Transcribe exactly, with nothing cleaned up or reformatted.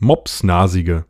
Mopsnasige.